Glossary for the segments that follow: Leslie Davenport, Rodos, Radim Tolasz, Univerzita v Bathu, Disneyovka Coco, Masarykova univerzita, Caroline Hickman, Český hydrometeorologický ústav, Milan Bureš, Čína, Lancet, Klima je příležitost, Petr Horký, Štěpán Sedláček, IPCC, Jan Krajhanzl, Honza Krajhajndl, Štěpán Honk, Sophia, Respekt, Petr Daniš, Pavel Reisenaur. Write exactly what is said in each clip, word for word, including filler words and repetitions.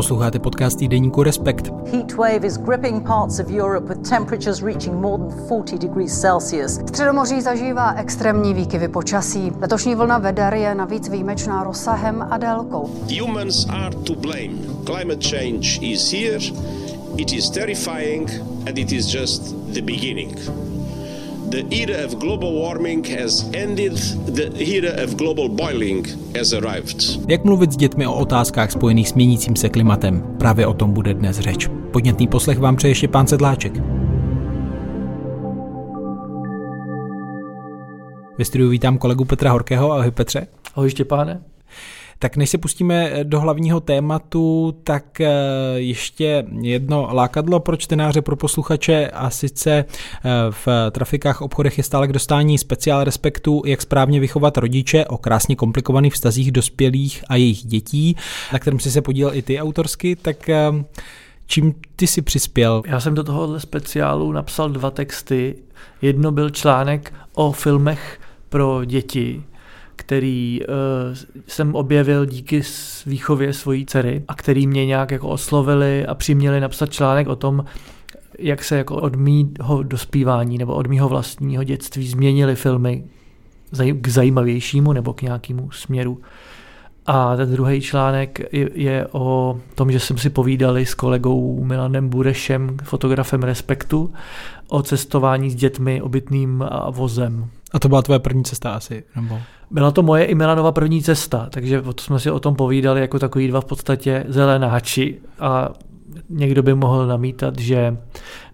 Posloucháte podcast týdeníku Respekt. Heat wave is gripping parts of Europe with temperatures reaching more than forty degrees Celsius. Středomoří zažívá extrémní výkyvy počasí. Letošní vlna veder je navíc výjimečná rozsahem a délkou. Humans are to blame. Climate change is here. It is terrifying and it is just the beginning. The era of global warming has ended, the era of global boiling has arrived. Jak mluvit s dětmi o otázkách spojených s měnícím se klimatem? Právě o tom bude dnes řeč. Podnětný poslech vám přeje Štěpán Sedláček. Ve studiu vítám kolegu Petra Horkého. Ahoj Petře. Ahoj Štěpáne. Tak než se pustíme do hlavního tématu, tak ještě jedno lákadlo pro čtenáře, pro posluchače, a sice v trafikách, obchodech je stále k dostání speciál Respektu, jak správně vychovat rodiče o krásně komplikovaných vztazích dospělých a jejich dětí, na kterém jsi se podílel i ty autorsky, tak čím ty jsi přispěl? Já jsem do tohohle speciálu napsal dva texty. Jedno byl článek o filmech pro děti, který uh, jsem objevil díky výchově svojí dcery a který mě nějak jako oslovili a přiměli napsat článek o tom, jak se jako od mýho dospívání nebo od mýho vlastního dětství změnily filmy k zajímavějšímu nebo k nějakému směru. A ten druhý článek je, je o tom, že jsem si povídali s kolegou Milanem Burešem, fotografem Respektu, o cestování s dětmi obytným vozem. A to byla tvoje první cesta asi? Nebo... Byla to moje i Milanova první cesta, takže jsme si o tom povídali jako takový dva v podstatě zelenáči a někdo by mohl namítat, že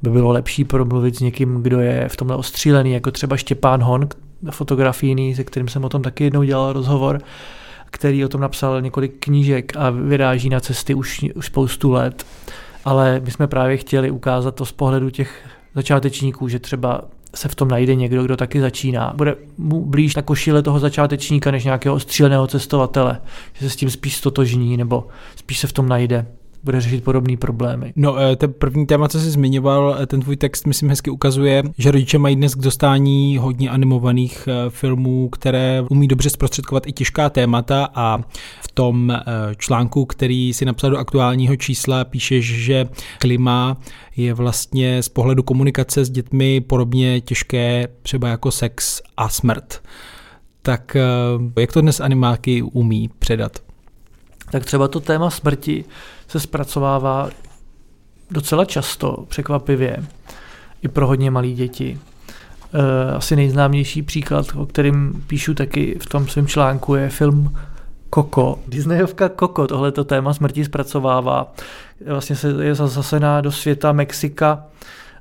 by bylo lepší promluvit s někým, kdo je v tomhle ostřílený, jako třeba Štěpán Honk, fotografijný, se kterým jsem o tom taky jednou dělal rozhovor, který o tom napsal několik knížek a vyráží na cesty už, už spoustu let, ale my jsme právě chtěli ukázat to z pohledu těch začátečníků, že třeba se v tom najde někdo, kdo taky začíná. Bude mu blíž na košile toho začátečníka než nějakého ostříleného cestovatele, že se s tím spíš stotožní nebo spíš se v tom najde, bude řešit podobné problémy. No, ten první téma, co jsi zmiňoval, ten tvůj text, myslím, hezky ukazuje, že rodiče mají dnes k dostání hodně animovaných filmů, které umí dobře zprostředkovat i těžká témata, a v tom článku, který si napsal do aktuálního čísla, píšeš, že klima je vlastně z pohledu komunikace s dětmi podobně těžké třeba jako sex a smrt. Tak jak to dnes animáky umí předat? Tak třeba to téma smrti se zpracovává docela často, překvapivě, i pro hodně malé děti. Asi nejznámější příklad, o kterém píšu taky v tom svém článku, je film Coco. Disneyovka Coco tohleto téma smrti zpracovává. Vlastně se je zasazená do světa Mexika,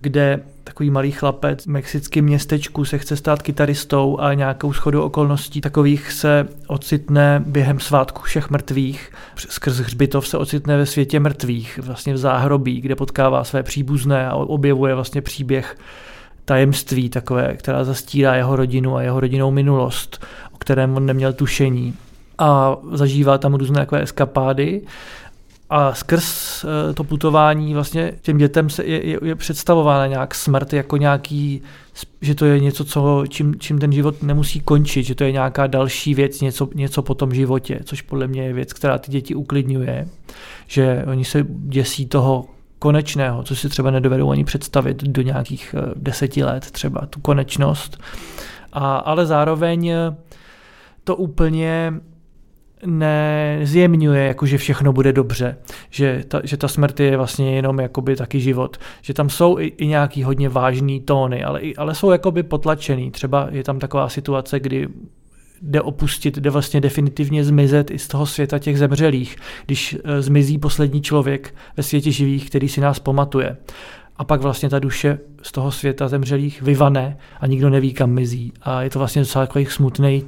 kde takový malý chlapec v mexickém městečku se chce stát kytaristou a nějakou shodou okolností takových se ocitne během svátku všech mrtvých. Skrz hřbitov se ocitne ve světě mrtvých, vlastně v záhrobí, kde potkává své příbuzné a objevuje vlastně příběh tajemství takové, která zastírá jeho rodinu a jeho rodinnou minulost, o kterém on neměl tušení. A zažívá tam různé takové eskapády. A skrz to putování vlastně těm dětem se je, je, je představována nějak smrt jako nějaký, že to je něco, co, čím, čím ten život nemusí končit, že to je nějaká další věc, něco, něco po tom životě, což podle mě je věc, která ty děti uklidňuje, že oni se děsí toho konečného, což si třeba nedovedou ani představit do nějakých deseti let třeba, tu konečnost. A, ale zároveň to úplně... nezjemňuje, jako že všechno bude dobře, že ta, že ta smrt je vlastně jenom jakoby taky život, že tam jsou i, i nějaký hodně vážný tóny, ale, i, ale jsou jakoby potlačený. Třeba je tam taková situace, kdy jde opustit, jde vlastně definitivně zmizet i z toho světa těch zemřelých, když zmizí poslední člověk ve světě živých, který si nás pamatuje. A pak vlastně ta duše z toho světa zemřelých vyvane a nikdo neví, kam mizí. A je to vlastně docela takový smutný,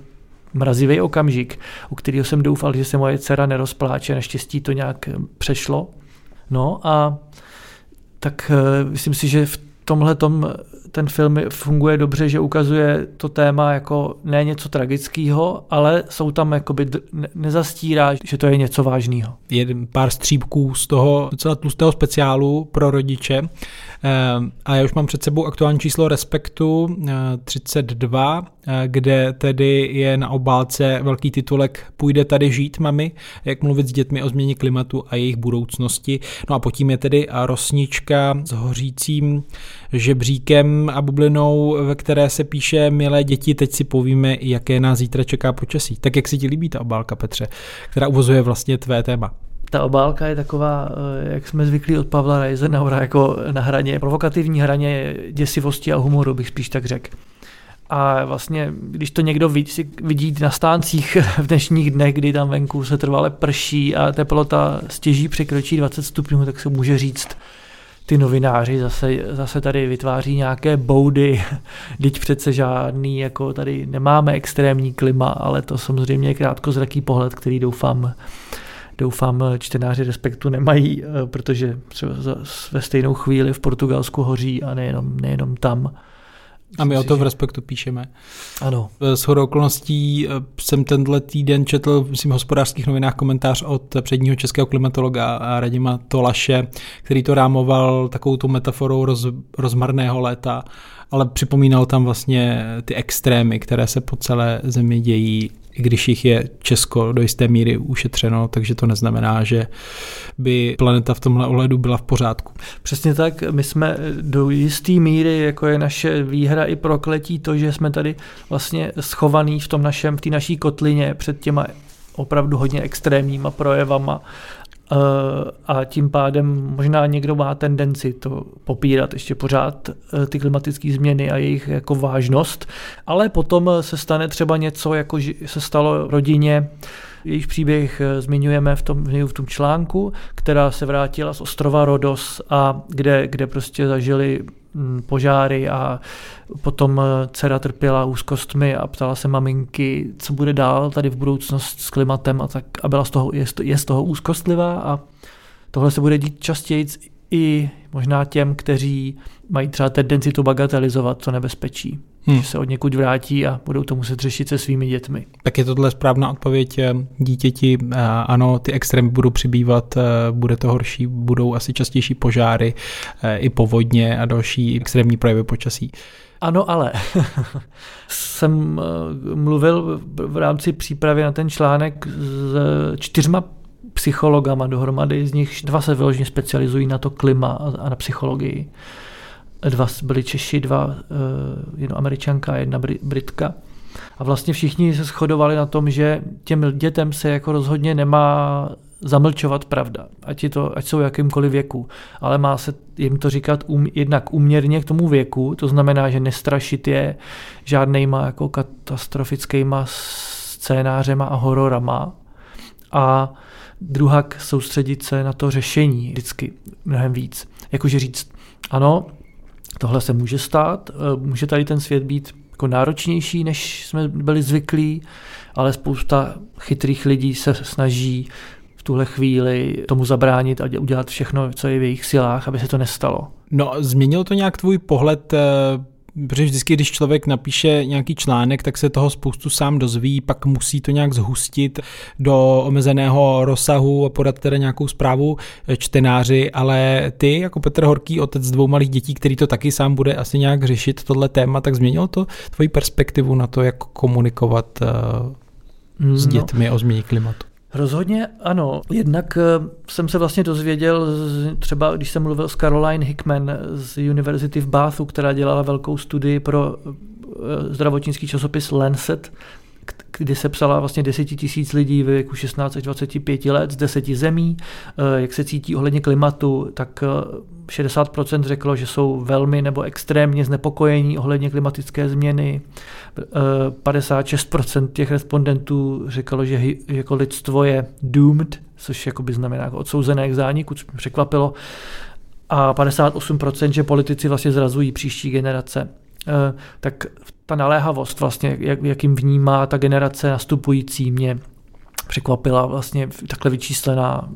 mrazivý okamžik, u kterého jsem doufal, že se moje dcera nerozpláče, naštěstí to nějak přešlo. No a tak myslím si, že v tomhletom ten film funguje dobře, že ukazuje to téma jako ne něco tragického, ale jsou tam jakoby nezastírá, že to je něco vážného. Jeden pár střípků z toho docela tlustého speciálu pro rodiče. A já už mám před sebou aktuální číslo Respektu třicet dva, kde tedy je na obálce velký titulek Půjde tady žít, mami, jak mluvit s dětmi o změně klimatu a jejich budoucnosti. No a pod tím je tedy rosnička s hořícím žebříkem a bublinou, ve které se píše: milé děti, teď si povíme, jaké nás zítra čeká počasí. Tak jak si ti líbí ta obálka, Petře, která uvozuje vlastně tvé téma? Ta obálka je taková, jak jsme zvyklí od Pavla Reisenaura, jako na hraně, provokativní hraně děsivosti a humoru, bych spíš tak řekl. A vlastně, když to někdo vidí, vidí na stáncích v dnešních dnech, kdy tam venku se trvale prší a teplota stěží překročí dvacet stupňů, tak se může říct, ty novináři zase, zase tady vytváří nějaké boudy, teď přece žádný, jako tady nemáme extrémní klima, ale to samozřejmě je krátkozraký pohled, který doufám, doufám čtenáři Respektu nemají, protože třeba ve stejnou chvíli v Portugalsku hoří a nejenom, nejenom tam. A my o to v Respektu píšeme. Ano. Shodou okolností jsem tenhle týden četl, myslím, v Hospodářských novinách komentář od předního českého klimatologa Radima Tolaše, který to rámoval takovou tu metaforou roz, rozmarného léta, ale připomínal tam vlastně ty extrémy, které se po celé zemi dějí, i když jich je Česko do jisté míry ušetřeno, takže to neznamená, že by planeta v tomhle ohledu byla v pořádku. Přesně tak, my jsme do jisté míry, jako je naše výhra i prokletí, to, že jsme tady vlastně schovaní v tom našem, v té naší kotlině před těma opravdu hodně extrémníma projevama a tím pádem možná někdo má tendenci to popírat ještě pořád, ty klimatické změny a jejich jako vážnost, ale potom se stane třeba něco, jako se stalo rodině, jejich příběh zmiňujeme v tom, v tom článku, která se vrátila z ostrova Rodos, a kde, kde prostě zažili požáry a potom dcera trpěla úzkostmi a ptala se maminky, co bude dál tady v budoucnosti s klimatem, a tak a byla z toho, je, je z toho úzkostlivá, a tohle se bude dít častěji i možná těm, kteří mají třeba tendenci to bagatelizovat, to nebezpečí, hmm. že se od někud vrátí a budou to muset řešit se svými dětmi. Tak je tohle správná odpověď dítěti. Ano, ty extrémy budou přibývat, bude to horší, budou asi častější požáry, i povodně a další extrémní projevy počasí. Ano, ale jsem mluvil v rámci přípravy na ten článek s čtyřma psychologama dohromady, z nich dva se vyloženě specializují na to klima a na psychologii. Dva byli Češi, dva, jedna Američanka a jedna Britka. A vlastně všichni se shodovali na tom, že těm dětem se jako rozhodně nemá zamlčovat pravda, ať, je to, ať jsou jakýmkoliv věku, ale má se jim to říkat um, jednak uměrně k tomu věku, to znamená, že nestrašit je žádnejma jako katastrofickýma scénářema a hororama, a druhak soustředit se na to řešení vždycky mnohem víc. Jakože říct, ano, tohle se může stát, může tady ten svět být jako náročnější, než jsme byli zvyklí, ale spousta chytrých lidí se snaží v tuhle chvíli tomu zabránit a udělat všechno, co je v jejich silách, aby se to nestalo. No, změnilo to nějak tvůj pohled? Protože vždycky, když člověk napíše nějaký článek, tak se toho spoustu sám dozví, pak musí to nějak zhustit do omezeného rozsahu a podat teda nějakou zprávu čtenáři, ale ty jako Petr Horký, otec dvou malých dětí, který to taky sám bude asi nějak řešit tohle téma, tak změnilo to tvoji perspektivu na to, jak komunikovat no. s dětmi o změně klimatu? Rozhodně ano. Jednak jsem se vlastně dozvěděl, třeba když jsem mluvil s Caroline Hickman z Univerzity v Bathu, která dělala velkou studii pro zdravotnický časopis Lancet, kdy se psala vlastně deset tisíc lidí ve věku šestnáct až dvacet pět let z deseti zemí, jak se cítí ohledně klimatu, tak šedesát procent řeklo, že jsou velmi nebo extrémně znepokojení ohledně klimatické změny. padesát šest procent těch respondentů řeklo, že jako lidstvo je doomed, což jakoby znamená jako odsouzené k zániku, což mě překvapilo. A padesát osm procent, že politici vlastně zrazují příští generace. Tak ta naléhavost vlastně, jak, jakým vnímá ta generace nastupující, mě překvapila vlastně takhle vyčíslená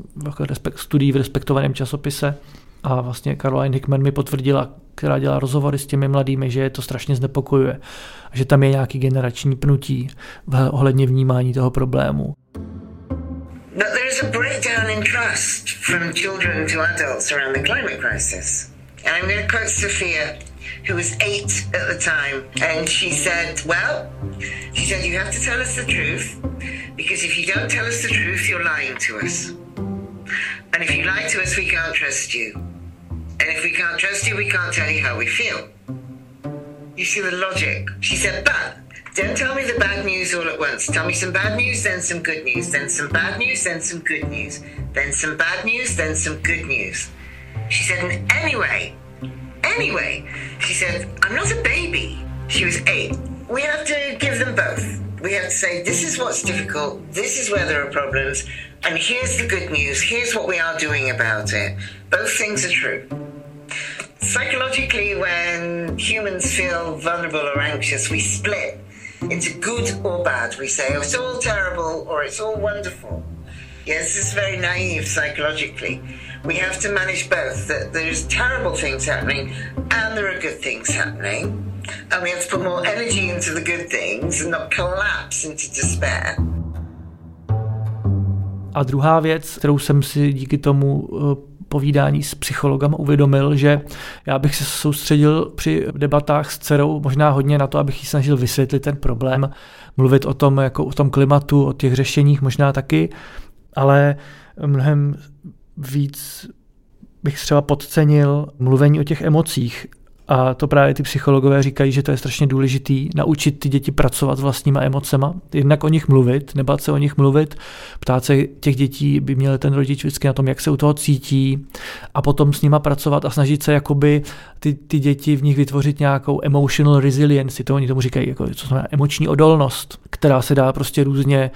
studií v respektovaném časopise. A vlastně Caroline Hickman mi potvrdila, která dělá rozhovory s těmi mladými, že je to strašně znepokojuje. Že tam je nějaký generační pnutí ohledně vnímání toho problému. But there's a breakdown in trust from children to adults around the climate crisis. And I'm going to quote Sophia, who was eight at the time, and she said, well, she said, you have to tell us the truth, because if you don't tell us the truth, you're lying to us. And if you lie to us, we can't trust you. And if we can't trust you, we can't tell you how we feel. You see the logic? She said, but don't tell me the bad news all at once. Tell me some bad news, then some good news, then some bad news, then some good news, then some bad news, then some good news. She said, and anyway, anyway, she said, I'm not a baby. She was eight. We have to give them both. We have to say, this is what's difficult, this is where there are problems, and here's the good news, here's what we are doing about it. Both things are true. Psychologically, when humans feel vulnerable or anxious, we split into good or bad. We say, oh, it's all terrible, or it's all wonderful. Yes, this is very naive psychologically. We have to manage both, that there's terrible things happening, and there are good things happening. And we have to put more energy into the good things and not collapse into despair. A druhá věc, kterou jsem si díky tomu povídání s psychologem uvědomil, že já bych se soustředil při debatách s dcerou možná hodně na to, abych jí snažil vysvětlit ten problém, mluvit o tom, jako o tom klimatu, o těch řešeních možná taky, ale mnohem víc bych třeba podcenil mluvení o těch emocích. A to právě ty psychologové říkají, že to je strašně důležitý naučit ty děti pracovat s vlastníma emocema, jednak o nich mluvit, nebát se o nich mluvit, ptát se těch dětí by měl ten rodič vždycky na tom, jak se u toho cítí a potom s nima pracovat a snažit se jakoby ty, ty děti v nich vytvořit nějakou emotional resilience, to oni tomu říkají, jako, co znamená emoční odolnost, která se dá prostě různě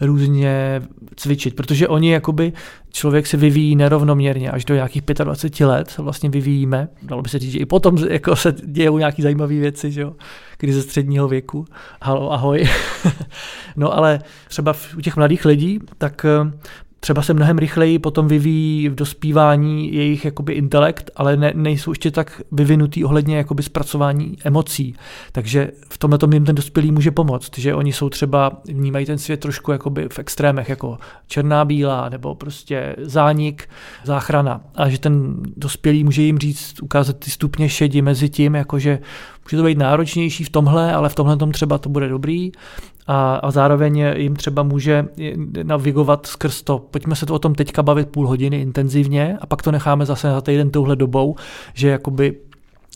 různě cvičit, protože oni jakoby, člověk se vyvíjí nerovnoměrně, až do nějakých dvacet pět let vlastně vyvíjíme, dalo by se říct, že i potom jako se dějou nějaké zajímavé věci, že jo, krize středního věku, halo, ahoj. No ale třeba u těch mladých lidí, tak třeba se mnohem rychleji potom vyvíjí v dospívání jejich jakoby intelekt, ale ne, nejsou ještě tak vyvinutý ohledně jakoby zpracování emocí. Takže v tomhle tom jim ten dospělý může pomoct, že oni jsou třeba, vnímají ten svět trošku jakoby v extrémech, jako černá, bílá, nebo prostě zánik, záchrana. A že ten dospělý může jim říct, ukázat ty stupně šedi mezi tím, jakože může to být náročnější v tomhle, ale v tomhle tom třeba to bude dobrý. A, a zároveň jim třeba může navigovat skrz to, pojďme se to o tom teďka bavit půl hodiny intenzivně a pak to necháme zase na týden touhle dobou, že jakoby,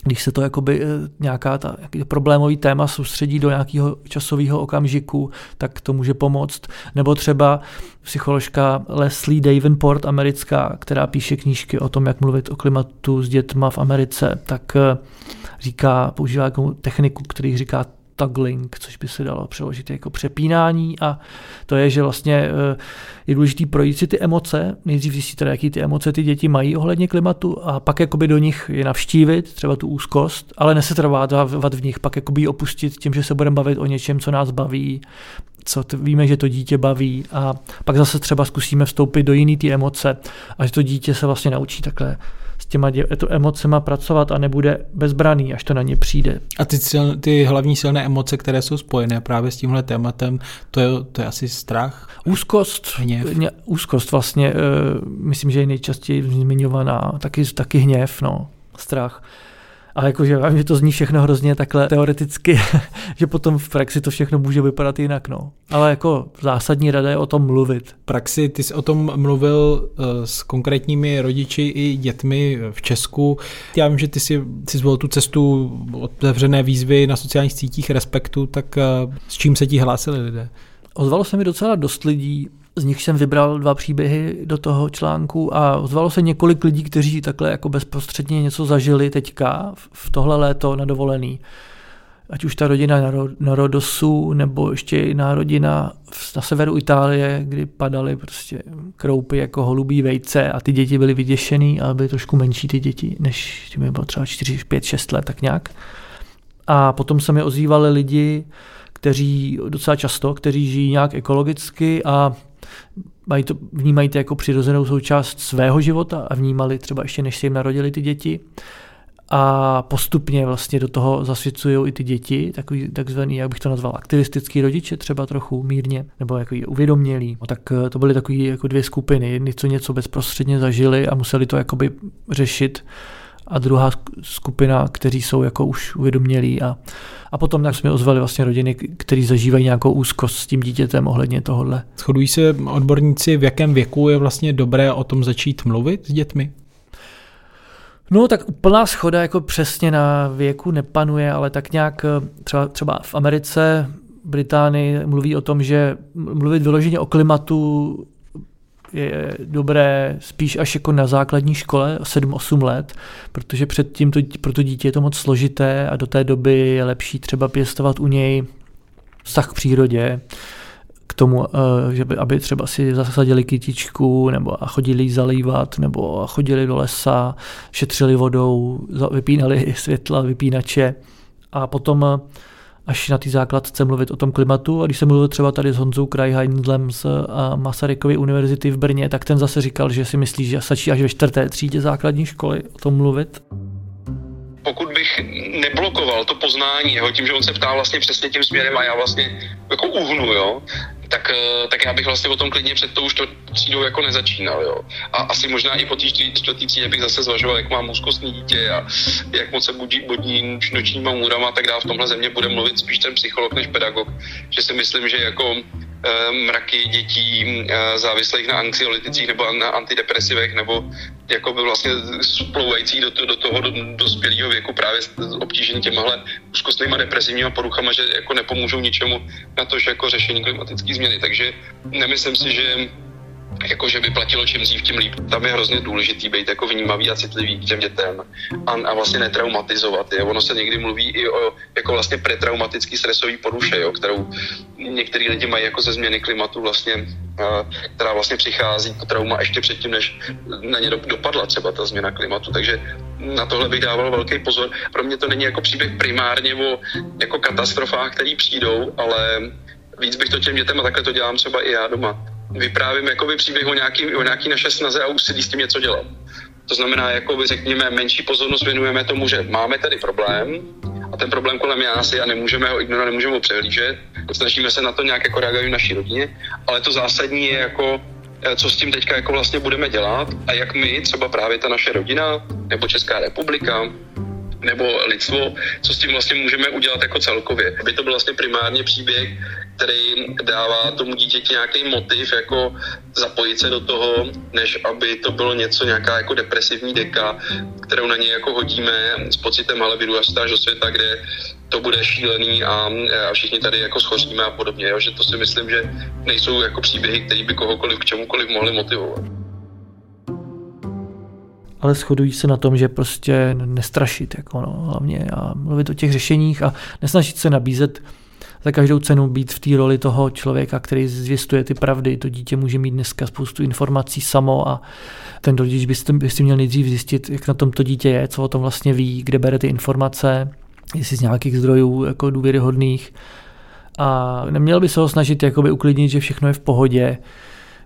když se to jakoby nějaká ta, problémový téma soustředí do nějakého časového okamžiku, tak to může pomoct. Nebo třeba psycholožka Leslie Davenport, americká, která píše knížky o tom, jak mluvit o klimatu s dětma v Americe, tak říká, používá nějakou techniku, který říká toggling, což by se dalo přeložit jako přepínání a to je, že vlastně je důležitý projít si ty emoce, nejdřív zjistit teda, jaký ty emoce ty děti mají ohledně klimatu a pak jakoby do nich je navštívit, třeba tu úzkost, ale nesetrvávat v nich, pak jakoby opustit tím, že se budeme bavit o něčem, co nás baví, co t- víme, že to dítě baví a pak zase třeba zkusíme vstoupit do jiný ty emoce a že to dítě se vlastně naučí takhle s těma dě- to emocema pracovat a nebude bezbraný, až to na ně přijde. A ty, siln- ty hlavní silné emoce, které jsou spojené právě s tímhle tématem, to je, to je asi strach? Úzkost. Hněv. Úzkost vlastně, uh, myslím, že je nejčastěji zmiňovaná, taky, taky hněv, no, strach. Ale jakože vám, že to zní všechno hrozně takhle teoreticky, že potom v praxi to všechno může vypadat jinak. No. Ale jako zásadní rada je o tom mluvit. V praxi, ty jsi o tom mluvil uh, s konkrétními rodiči i dětmi v Česku. Já vím, že ty jsi, jsi zvolil tu cestu otevřené výzvy na sociálních sítích Respektu, tak uh, s čím se ti hlásili lidé? Ozvalo se mi docela dost lidí, z nich jsem vybral dva příběhy do toho článku a ozvalo se několik lidí, kteří takhle jako bezprostředně něco zažili teďka v tohle léto na dovolený. Ať už ta rodina na Rodosu, nebo ještě jiná rodina na severu Itálie, kdy padaly prostě kroupy jako holubí vejce a ty děti byly vyděšený, ale byly trošku menší ty děti, než tím bylo třeba čtyři, pět, šest let, tak nějak. A potom se mi ozývali lidi, kteří docela často, kteří žijí nějak ekologicky a mají to, vnímají to jako přirozenou součást svého života a vnímali třeba ještě, než se jim narodili ty děti. A postupně vlastně do toho zasvěcují i ty děti, takový takzvaný, jak bych to nazval, aktivistický rodiče třeba trochu mírně, nebo jako uvědomělí. Tak to byly takový jako dvě skupiny, jedni co něco bezprostředně zažili a museli to jakoby řešit, a druhá skupina, kteří jsou jako už uvědomělí. A, a potom tak jsme ozvali vlastně rodiny, kteří zažívají nějakou úzkost s tím dítětem ohledně tohohle. Shodují se odborníci, v jakém věku je vlastně dobré o tom začít mluvit s dětmi? No tak úplná shoda jako přesně na věku nepanuje, ale tak nějak třeba, třeba v Americe, Británii mluví o tom, že mluvit vyloženě o klimatu je dobré spíš až jako na základní škole, sedm osm let, protože předtím to, pro to dítě je to moc složité a do té doby je lepší třeba pěstovat u něj vztah k přírodě, k tomu, že by, aby třeba si zasadili kytičku, nebo a chodili zalívat, nebo a chodili do lesa, šetřili vodou, vypínali světla, vypínače a potom až na té základce mluvit o tom klimatu. A když jsem mluvil třeba tady s Honzou Krajhajndlem z Masarykovy univerzity v Brně, tak ten zase říkal, že si myslí, že stačí až ve čtvrté třídě základní školy o tom mluvit. Pokud bych neblokoval to poznání, jo, tím, že on se ptá vlastně přesně tím směrem a já vlastně jako uhnu, jo, tak, tak já bych vlastně o tom klidně před tou třídou jako nezačínal. Jo. A asi možná i po té čtvrtý třídě bych zase zvažoval, jak mám úzkostný dítě a jak moc se budí bodní nočníma můrama a tak dále. V tomhle země bude mluvit spíš ten psycholog než pedagog, že si myslím, že jako mraky dětí závislých na anxiolyticích nebo na antidepresivech nebo jako by vlastně splouvající do, do toho dospělého věku právě obtížený těmahle úzkostnýma depresivníma poruchama, že jako nepomůžou ničemu na to, že jako řešení klimatické změny. Takže nemyslím si, že jako, že by platilo čím dřív, tím líp. Tam je hrozně důležitý být jako vnímavý a citlivý k těm dětem a, a vlastně netraumatizovat je. Ono se někdy mluví i o jako vlastně pretraumatický stresový poruše, jo, kterou některý lidi mají jako ze změny klimatu vlastně, a, která vlastně přichází po trauma ještě předtím, než na ně dopadla třeba ta změna klimatu. Takže na tohle bych dával velký pozor. Pro mě to není jako příběh primárně o jako katastrofách, které přijdou, ale víc bych to těm dětem, a takhle to dělám třeba i já doma, vyprávím jakoby příběh o nějaký, o nějaký naše snaze a úsilí s tím něco dělat. To znamená, jakoby řekněme, menší pozornost věnujeme tomu, že máme tady problém a ten problém kolem je asi a nemůžeme ho ignorovat, nemůžeme ho přehlížet. Snažíme se na to nějak jako reagovat v naší rodině, ale to zásadní je jako, co s tím teďka jako vlastně budeme dělat a jak my, třeba právě ta naše rodina nebo Česká republika, nebo lidstvo, co s tím vlastně můžeme udělat jako celkově. Aby to byl vlastně primárně příběh, který dává tomu dítěti nějaký motiv, jako zapojit se do toho, než aby to bylo něco, nějaká jako depresivní deka, kterou na něj jako hodíme s pocitem, ale vyjdu až do světa, kde to bude šílený a, a všichni tady jako schoříme a podobně. Jo? Že to si myslím, že nejsou jako příběhy, které by kohokoliv k čemukoliv mohly motivovat. Ale shodují se na tom, že prostě nestrašit jako no, hlavně a mluvit o těch řešeních a nesnažit se nabízet za každou cenu být v té roli toho člověka, který zvěstuje ty pravdy. To dítě může mít dneska spoustu informací samo a ten rodič by si měl nejdřív zjistit, jak na tom to dítě je, co o tom vlastně ví, kde bere ty informace, jestli z nějakých zdrojů jako důvěryhodných. A neměl by se ho snažit jakoby uklidnit, že všechno je v pohodě,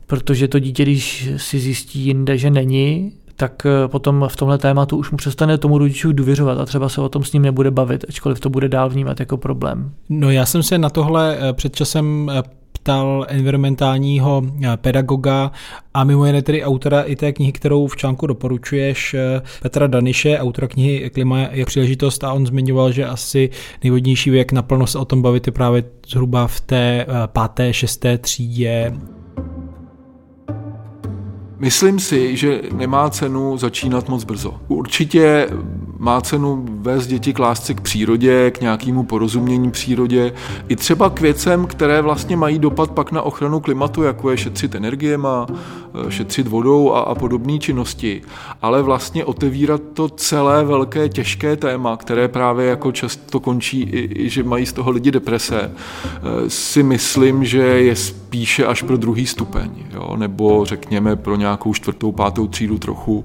protože to dítě, když si zjistí jinde, že není, tak potom v tomhle tématu už mu přestane tomu rodičů důvěřovat a třeba se o tom s ním nebude bavit, ačkoliv to bude dál vnímat jako problém. No já jsem se na tohle před časem ptal environmentálního pedagoga a mimo jiné tedy autora i té knihy, kterou v článku doporučuješ, Petra Daniše, autora knihy Klima je příležitost, a on zmiňoval, že asi nejvhodnější věk naplno se o tom bavit je právě zhruba v té páté, šesté třídě. Myslím si, že nemá cenu začínat moc brzo. Určitě má cenu vést děti k lásce k přírodě, k nějakému porozumění přírodě, i třeba k věcem, které vlastně mají dopad pak na ochranu klimatu, jako je šetřit energiema, šetřit vodou a, a podobné činnosti, ale vlastně otevírat to celé velké těžké téma, které právě jako často končí, i, i že mají z toho lidi deprese, si myslím, že je spíše až pro druhý stupeň, jo? Nebo řekněme pro nějakou čtvrtou, pátou třídu trochu,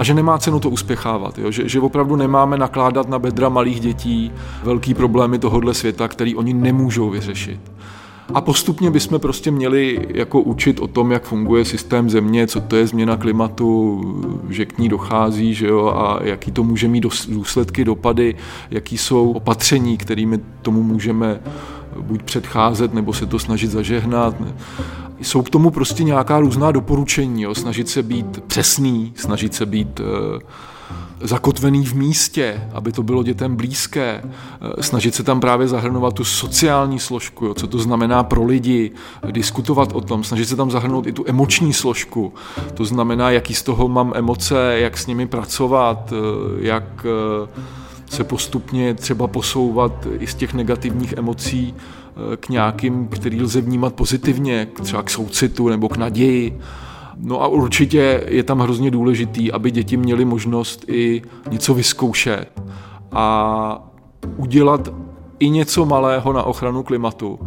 a že nemá cenu to uspěchávat, jo? Že, že opravdu nemáme nakládat na bedra malých dětí velký problémy tohohle světa, který oni nemůžou vyřešit. A postupně bychom prostě měli jako učit o tom, jak funguje systém země, co to je změna klimatu, že k ní dochází, že jo, a jaký to může mít důsledky, dopady, jaký jsou opatření, kterými tomu můžeme buď předcházet, nebo se to snažit zažehnat. Jsou k tomu prostě nějaká různá doporučení, jo, snažit se být přesný, snažit se být zakotvený v místě, aby to bylo dětem blízké, snažit se tam právě zahrnovat tu sociální složku, jo, co to znamená pro lidi, diskutovat o tom, snažit se tam zahrnout i tu emoční složku, to znamená, jaký z toho mám emoce, jak s nimi pracovat, jak se postupně třeba posouvat i z těch negativních emocí k nějakým, který lze vnímat pozitivně, třeba k soucitu nebo k naději. No a určitě je tam hrozně důležitý, aby děti měly možnost i něco vyzkoušet a udělat i něco malého na ochranu klimatu.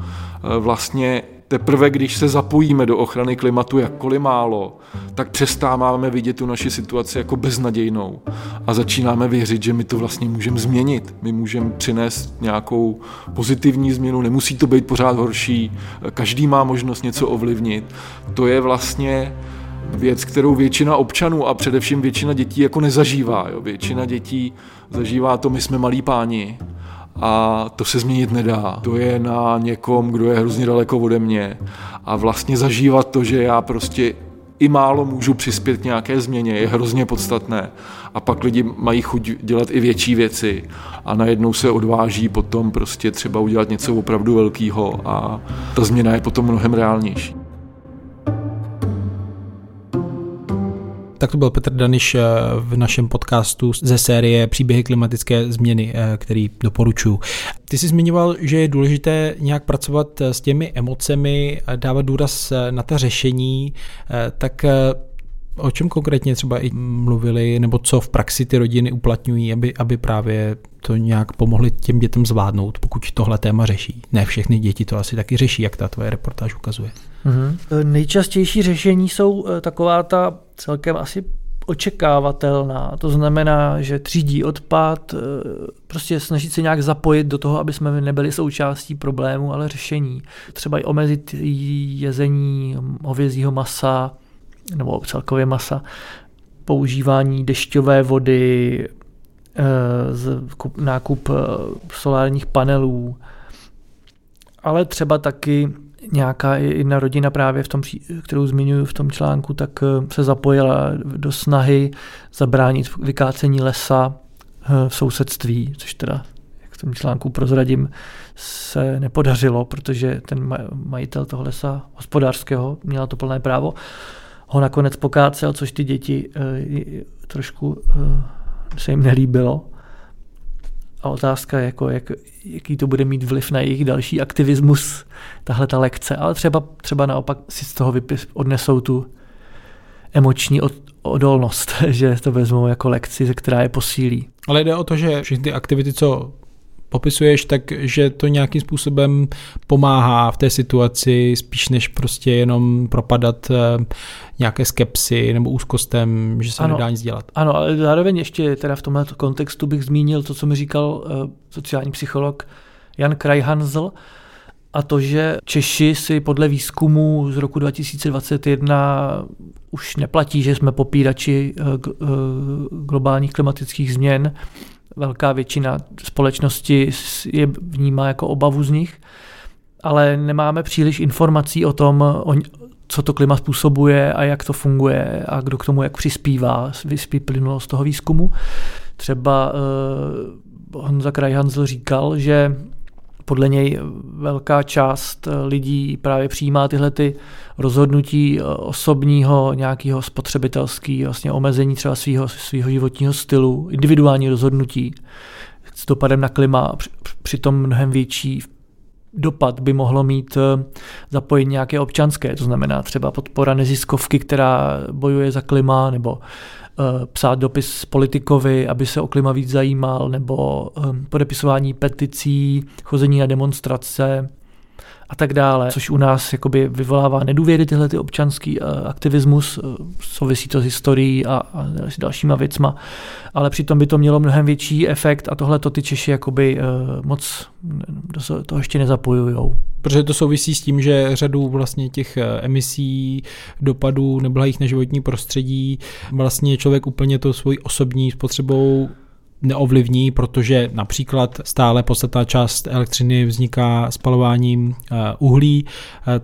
Vlastně teprve, když se zapojíme do ochrany klimatu jakkoliv málo, tak přestáváme vidět tu naši situaci jako beznadějnou a začínáme věřit, že my to vlastně můžeme změnit. My můžeme přinést nějakou pozitivní změnu, nemusí to být pořád horší, každý má možnost něco ovlivnit. To je vlastně věc, kterou většina občanů a především většina dětí jako nezažívá. Jo? Většina dětí zažívá to, my jsme malí páni. A to se změnit nedá. To je na někom, kdo je hrozně daleko ode mě. A vlastně zažívat to, že já prostě i málo můžu přispět k nějaké změně, je hrozně podstatné. A pak lidi mají chuť dělat i větší věci a najednou se odváží potom prostě třeba udělat něco opravdu velkého a ta změna je potom mnohem reálnější. Tak to byl Petr Daniš v našem podcastu ze série Příběhy klimatické změny, který doporučuji. Ty jsi zmiňoval, že je důležité nějak pracovat s těmi emocemi, dávat důraz na ta řešení, tak o čem konkrétně třeba i mluvili, nebo co v praxi ty rodiny uplatňují, aby, aby právě to nějak pomohli těm dětem zvládnout, pokud tohle téma řeší. Ne všechny děti to asi taky řeší, jak ta tvoje reportáž ukazuje. Mhm. Nejčastější řešení jsou taková ta celkem asi očekávatelná. To znamená, že třídí odpad, prostě snažit se nějak zapojit do toho, aby jsme nebyli součástí problému, ale řešení. Třeba i omezit jezení hovězího masa, nebo celkově masa, používání dešťové vody, nákup solárních panelů, ale třeba taky nějaká jedna rodina právě, v tom, kterou zmiňuji v tom článku, tak se zapojila do snahy zabránit vykácení lesa v sousedství, což teda, jak v tom článku prozradím, se nepodařilo, protože ten majitel toho lesa hospodářského měl to plné právo, ho nakonec pokácel, což ty děti e, trošku e, se jim nelíbilo. A otázka je, jako, jak, jaký to bude mít vliv na jejich další aktivismus, tahle ta lekce. Ale třeba, třeba naopak si z toho vypis, odnesou tu emoční od, odolnost, že to vezmou jako lekci, která je posílí. Ale jde o to, že všechny ty aktivity, co popisuješ, takže to nějakým způsobem pomáhá v té situaci spíš než prostě jenom propadat nějaké skepsy nebo úzkostem, že se ano, nedá nic dělat. Ano, ale zároveň ještě teda v tomhle kontextu bych zmínil to, co mi říkal sociální psycholog Jan Krajhanzl, a to, že Češi si podle výzkumu z roku dva tisíce dvacet jedna už neplatí, že jsme popírači globálních klimatických změn. Velká většina společnosti je vnímá jako obavu z nich, ale nemáme příliš informací o tom, o, co to klima způsobuje a jak to funguje a kdo k tomu jak přispívá, vyplynulo z toho výzkumu. Třeba uh, Honza Krajhajndl říkal, že podle něj velká část lidí právě přijímá tyhle ty rozhodnutí osobního, nějakého spotřebitelského, vlastně omezení třeba svého svého životního stylu, individuální rozhodnutí s dopadem na klima. Přitom mnohem větší dopad by mohlo mít zapojit nějaké občanské, to znamená třeba podpora neziskovky, která bojuje za klima, nebo psát dopis politikovi, aby se o klima víc zajímal, nebo podepisování peticí, chození na demonstrace, a tak dále, což u nás jakoby vyvolává nedůvěry tyhle ty občanský aktivismus, souvisí to s historií a, a s dalšíma věcma, ale přitom by to mělo mnohem větší efekt a tohle to ty Češi jakoby moc do toho ještě nezapojujou. Protože to souvisí s tím, že řadu vlastně těch emisí, dopadů neblahých na životní prostředí vlastně člověk úplně to svojí osobní spotřebou neovlivní, protože například stále podstatná část elektřiny vzniká spalováním uhlí,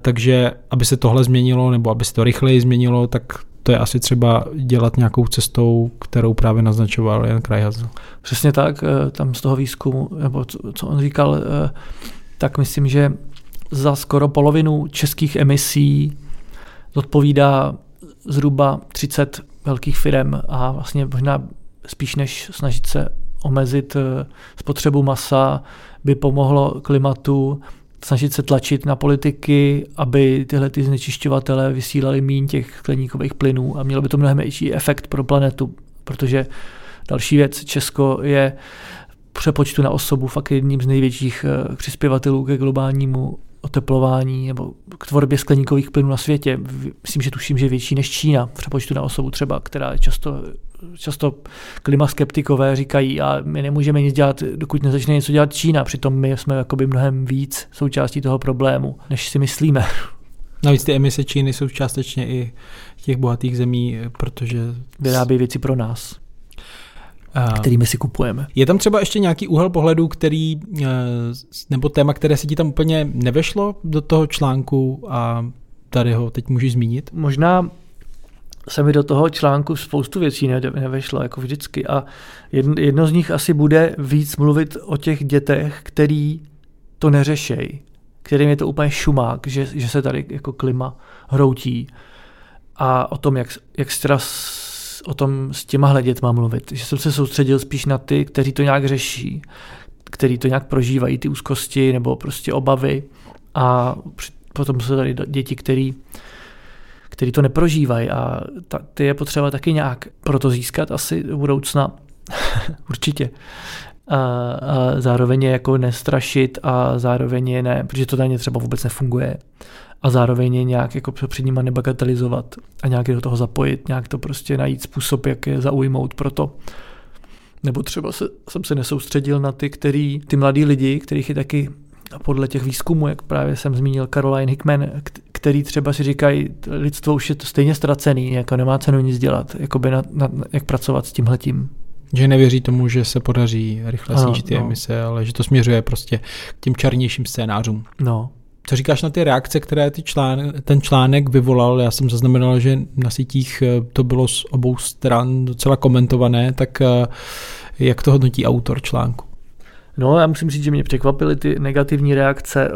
takže aby se tohle změnilo nebo aby se to rychleji změnilo, tak to je asi třeba dělat nějakou cestou, kterou právě naznačoval Jan Krajhanzl. Přesně tak, tam z toho výzkumu, nebo co on říkal, tak myslím, že za skoro polovinu českých emisí odpovídá zhruba třicet velkých firem a vlastně možná spíš než snažit se omezit spotřebu masa, by pomohlo klimatu snažit se tlačit na politiky, aby tyhle ty znečišťovatele vysílali míň těch skleníkových plynů a mělo by to mnohem větší efekt pro planetu, protože další věc, Česko je v přepočtu na osobu fakt jedním z největších přispěvatelů ke globálnímu oteplování nebo k tvorbě skleníkových plynů na světě. Myslím, že tuším, že je větší než Čína v přepočtu na osobu třeba, která často, často klimaskeptikové říkají a my nemůžeme nic dělat, dokud nezačne něco dělat Čína. Přitom my jsme jakoby mnohem víc součástí toho problému, než si myslíme. Navíc ty emise Číny jsou částečně i těch bohatých zemí, protože vyrábí věci pro nás, kterými si kupujeme. Je tam třeba ještě nějaký úhel pohledu, který, nebo téma, které se ti tam úplně nevešlo do toho článku a tady ho teď můžeš zmínit? Možná se mi do toho článku spoustu věcí nevešlo, jako vždycky. A jedno z nich asi bude víc mluvit o těch dětech, který to neřešejí, kterým je to úplně šumák, že, že se tady jako klima hroutí. A o tom, jak, jak stres o tom s těmahle dětma mluvit, že jsem se soustředil spíš na ty, kteří to nějak řeší, kteří to nějak prožívají, ty úzkosti nebo prostě obavy a potom jsou tady děti, který, který to neprožívají a ta, ty je potřeba taky nějak proto získat asi do budoucna, určitě. A, a zároveň je jako nestrašit a zároveň je ne, protože to tady třeba vůbec nefunguje. A zároveň je nějak jako před nima nebagatelizovat a nějak do toho zapojit, nějak to prostě najít způsob, jak je zaujmout pro to. Nebo třeba se, jsem se nesoustředil na ty, který, ty mladí lidi, kterých je taky podle těch výzkumů, jak právě jsem zmínil Caroline Hickman, který třeba si říkají, lidstvo už je to stejně ztracený, jako nemá cenu nic dělat, jakoby na, na, jak pracovat s tímhletím. Že nevěří tomu, že se podaří rychle snížit ty no. emise, ale že to směřuje prostě k těm černějším scénářům. No. Co říkáš na ty reakce, které ty člán, ten článek vyvolal? Já jsem zaznamenal, že na sítích to bylo z obou stran docela komentované, tak jak to hodnotí autor článku? No, já musím říct, že mě překvapily ty negativní reakce,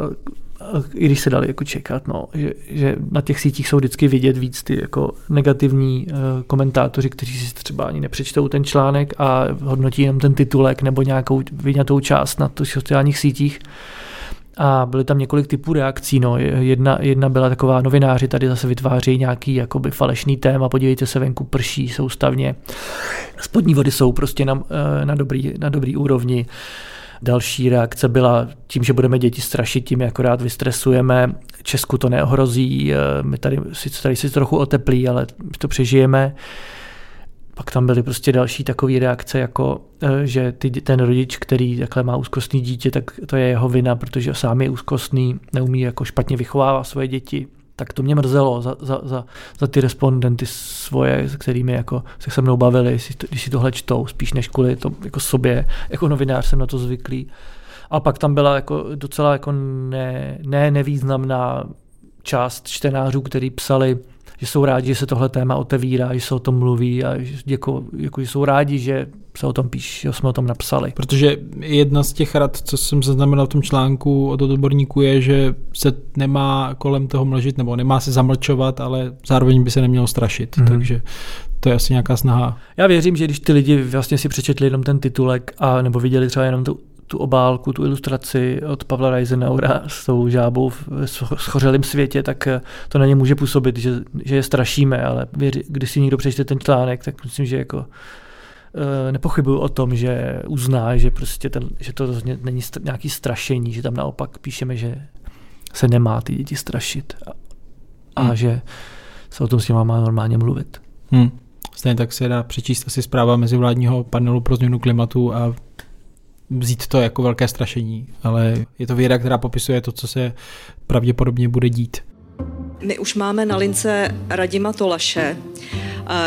i když se dali jako čekat, no, že, že na těch sítích jsou vždycky vidět víc ty jako negativní komentátoři, kteří si třeba ani nepřečtou ten článek a hodnotí jenom ten titulek nebo nějakou vyňatou část na těch sociálních sítích. A byly tam několik typů reakcí. No. Jedna, jedna byla taková, novináři tady zase vytváří nějaký jakoby falešný téma, podívejte se, venku prší soustavně. Spodní vody jsou prostě na, na, dobrý, na dobrý úrovni. Další reakce byla tím, že budeme děti strašit, tím akorát vystresujeme. Česku to neohrozí, my tady, tady si trochu oteplí, ale my to přežijeme. Pak tam byly prostě další takové reakce, jako že ty, ten rodič, který takhle má úzkostný dítě, tak to je jeho vina, protože sám je úzkostný, neumí jako špatně vychovávat svoje děti. Tak to mě mrzelo za, za, za, za ty respondenty svoje, s kterými jako se se mnou bavili, když si tohle čtou, spíš než kvůli to, jako sobě. Jako novinář jsem na to zvyklý. A pak tam byla jako docela jako ne, ne nevýznamná část čtenářů, který psali, že jsou rádi, že se tohle téma otevírá, že se o tom mluví a že, děko, jako, že jsou rádi, že se o tom píše, že jsme o tom napsali. Protože jedna z těch rad, co jsem zaznamenal v tom článku od odborníků, je, že se nemá kolem toho mlžit, nebo nemá se zamlčovat, ale zároveň by se nemělo strašit, mm-hmm. takže to je asi nějaká snaha. Já věřím, že když ty lidi vlastně si přečetli jenom ten titulek a nebo viděli třeba jenom tu, tu obálku, tu ilustraci od Pavla Reisenaura s tou žábou v schořelém světě, tak to na ně může působit, že, že je strašíme, ale když si někdo přečte ten článek, tak myslím, že jako nepochybuju o tom, že uzná, že, prostě ten, že to není nějaký strašení, že tam naopak píšeme, že se nemá ty děti strašit a hmm. že se o tom s těma má normálně mluvit. Hmm. Stejně tak se dá přečíst asi zpráva mezivládního panelu pro změnu klimatu a vzít to jako velké strašení, ale je to věda, která popisuje to, co se pravděpodobně bude dít. My už máme na lince Radima Tolaše.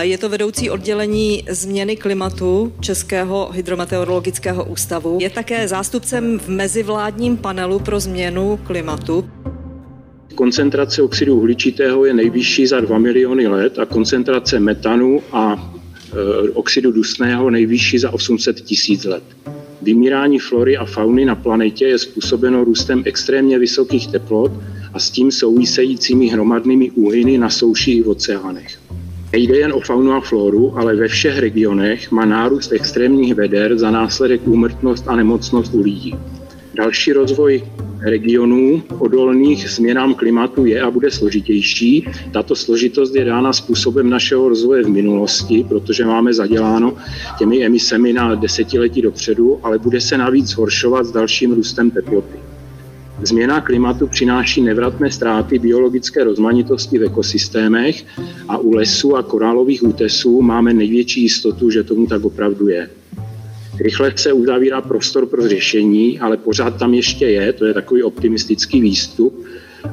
Je to vedoucí oddělení změny klimatu Českého hydrometeorologického ústavu. Je také zástupcem v mezivládním panelu pro změnu klimatu. Koncentrace oxidu uhličitého je nejvyšší za dva miliony let a koncentrace metanu a e, oxidu dusného nejvyšší za osm set tisíc let. Vymírání flory a fauny na planetě je způsobeno růstem extrémně vysokých teplot a s tím souvisejícími hromadnými úhyny na souši i v oceánech. Nejde jen o faunu a floru, ale ve všech regionech má nárůst extrémních veder za následek úmrtnost a nemocnost u lidí. Další rozvoj regionů odolných změnám klimatu je a bude složitější. Tato složitost je dána způsobem našeho rozvoje v minulosti, protože máme zaděláno těmi emisemi na desetiletí dopředu, ale bude se navíc zhoršovat s dalším růstem teploty. Změna klimatu přináší nevratné ztráty biologické rozmanitosti v ekosystémech a u lesů a korálových útesů máme největší jistotu, že tomu tak opravdu je. Rychle se uzavírá prostor pro řešení, ale pořád tam ještě je, to je takový optimistický výstup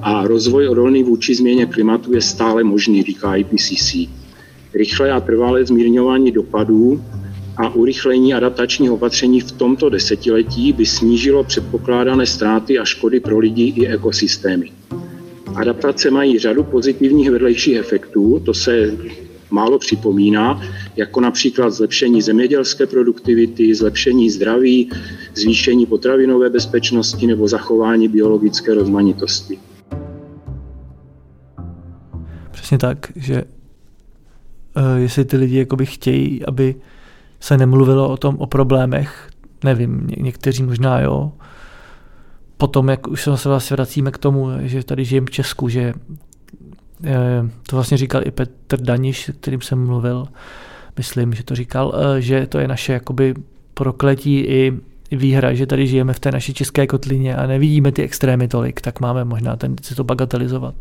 a rozvoj odolný vůči změně klimatu je stále možný, říká I P C C. Rychlé a trvalé zmírňování dopadů a urychlení adaptačních opatření v tomto desetiletí by snížilo předpokládané ztráty a škody pro lidi i ekosystémy. Adaptace mají řadu pozitivních vedlejších efektů, to se málo připomíná, jako například zlepšení zemědělské produktivity, zlepšení zdraví, zvýšení potravinové bezpečnosti nebo zachování biologické rozmanitosti. Přesně tak, že jestli ty lidi jakoby chtějí, aby se nemluvilo o tom, o problémech, nevím, někteří možná jo, potom, jak už se vlastně vracíme k tomu, že tady žijeme v Česku, že to vlastně říkal i Petr Daniš, s kterým jsem mluvil, myslím, že to říkal, že to je naše jakoby prokletí i výhra, že tady žijeme v té naší české kotlině a nevidíme ty extrémy tolik, tak máme možná tendenci to bagatelizovat.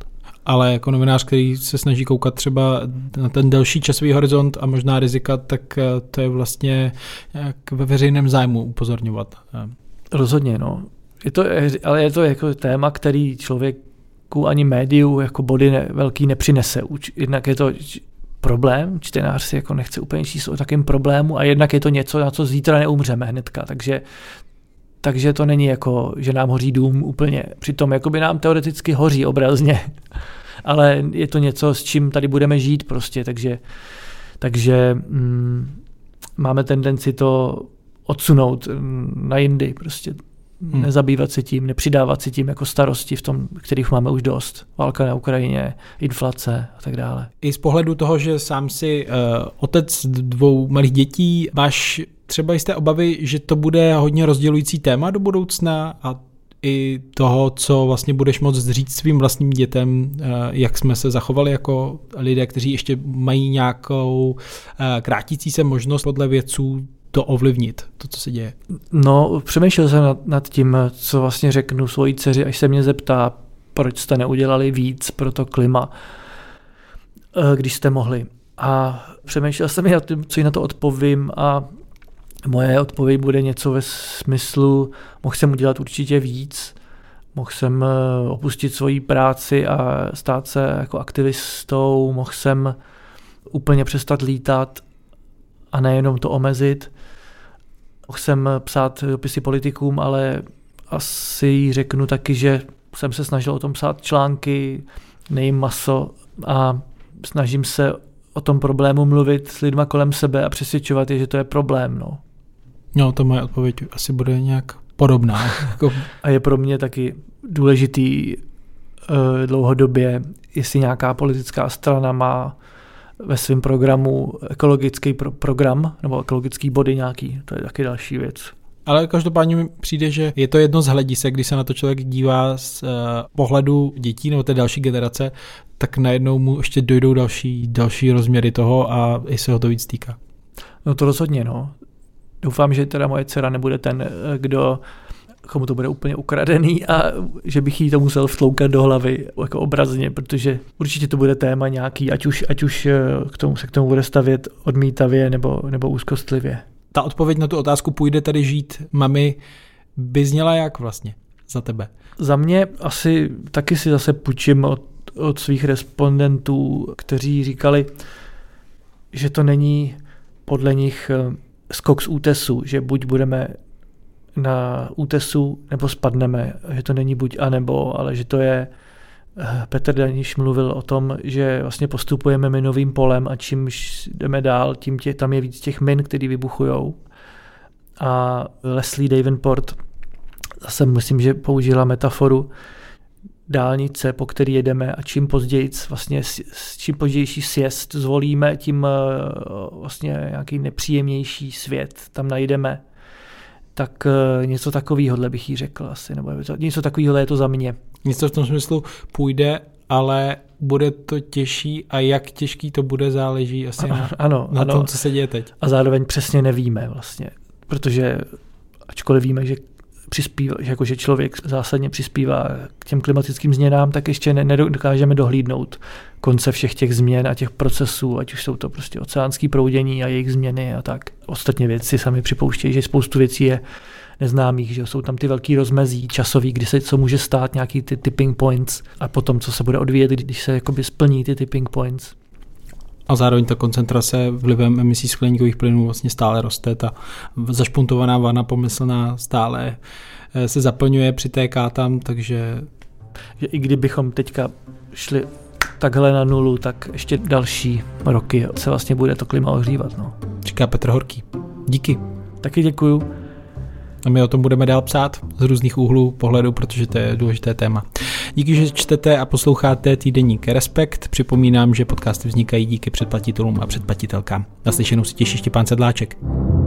Ale jako novinář, který se snaží koukat třeba na ten delší časový horizont a možná rizika, tak to je vlastně jak ve veřejném zájmu upozorňovat. Rozhodně, no. Je to, ale je to jako téma, který člověk ani médiu jako body ne, velký nepřinese. Jednak je to problém, čtenář si jako nechce úplně číst o takém problému a jednak je to něco, na co zítra neumřeme hnedka, takže, takže to není jako, že nám hoří dům úplně. Přitom jakoby nám teoreticky hoří obrazně, ale je to něco, s čím tady budeme žít prostě, takže, takže mm, máme tendenci to odsunout na jindy prostě. Hmm. Nezabývat se tím, nepřidávat si tím jako starosti v tom, kterých máme už dost. Válka na Ukrajině, inflace a tak dále. I z pohledu toho, že sám jsi uh, otec dvou malých dětí, máš třeba jisté obavy, že to bude hodně rozdělující téma do budoucna a i toho, co vlastně budeš moct říct svým vlastním dětem, uh, jak jsme se zachovali jako lidé, kteří ještě mají nějakou uh, krátící se možnost podle vědců to ovlivnit, to, co se děje? No, přemýšlel jsem nad, nad tím, co vlastně řeknu svojí dceři, až se mě zeptá, proč jste neudělali víc pro to klima, když jste mohli. A přemýšlel jsem nad tím, co jí na to odpovím a moje odpověď bude něco ve smyslu, mohl jsem udělat určitě víc, mohl jsem opustit svoji práci a stát se jako aktivistou, mohl jsem úplně přestat lítat a nejenom to omezit. Mohl jsem psát dopisy politikům, ale asi řeknu taky, že jsem se snažil o tom psát články, nejím maso a snažím se o tom problému mluvit s lidma kolem sebe a přesvědčovat je, že to je problém. No, no to moje odpověď asi bude nějak podobná. A je pro mě taky důležitý dlouhodobě, jestli nějaká politická strana má ve svém programu ekologický pro- program nebo ekologický body nějaký, to je taky další věc. Ale každopádně mi přijde, že je to jedno z hledisek, když se na to člověk dívá z uh, pohledu dětí nebo té další generace, tak najednou mu ještě dojdou další, další rozměry toho a i se ho to víc týká. No to rozhodně, no. Doufám, že teda moje dcera nebude ten, kdo komu to bude úplně ukradený a že bych jí to musel vtloukat do hlavy jako obrazně, protože určitě to bude téma nějaký, ať už, ať už k tomu, se k tomu bude stavět odmítavě nebo, nebo úzkostlivě. Ta odpověď na tu otázku půjde tady žít mami by zněla jak vlastně za tebe? Za mě asi taky si zase půjčím od, od svých respondentů, kteří říkali, že to není podle nich skok z útesu, že buď budeme na útesu nebo spadneme, že to není buď a nebo, ale že to je, Petr Daniš mluvil o tom, že vlastně postupujeme minovým polem a čím jdeme dál, tím tě, tam je víc těch min, který vybuchujou. A Leslie Davenport zase myslím, že použila metaforu dálnice, po který jedeme a čím později vlastně čím pozdější sjezd zvolíme, tím vlastně nějaký nepříjemnější svět tam najdeme. Tak něco takovýhodle bych jí řekl asi, nebo něco takovýhodle je to za mě. Něco v tom smyslu půjde, ale bude to těžší a jak těžký to bude záleží asi ano, na, ano, na tom, ano. Co se děje teď. A zároveň přesně nevíme vlastně, protože ačkoliv víme, že přispívá, že jakože člověk zásadně přispívá k těm klimatickým změnám, tak ještě nedokážeme dohlídnout konce všech těch změn a těch procesů, ať už jsou to prostě oceánský proudění a jejich změny a tak. Ostatně vědci sami připouštějí, že spoustu věcí je neznámých, že jsou tam ty velký rozmezí časový, kdy se co může stát, nějaký ty tipping points a potom, co se bude odvíjet, když se jakoby splní ty tipping points. A zároveň ta koncentrace vlivem emisí skleníkových plynů vlastně stále roste, ta zašpuntovaná vana pomyslná stále se zaplňuje, přitéká tam, takže... Že i kdybychom teďka šli takhle na nulu, tak ještě další roky se vlastně bude to klima ohřívat. No. Říká Petr Horký. Díky. Taky děkuju. A my o tom budeme dál psát z různých úhlů pohledu, protože to je důležité téma. Díky, že čtete a posloucháte týdeník Respekt. Připomínám, že podcasty vznikají díky předplatitelům a předplatitelkám. Naslyšenou si těší Štěpán Sedláček.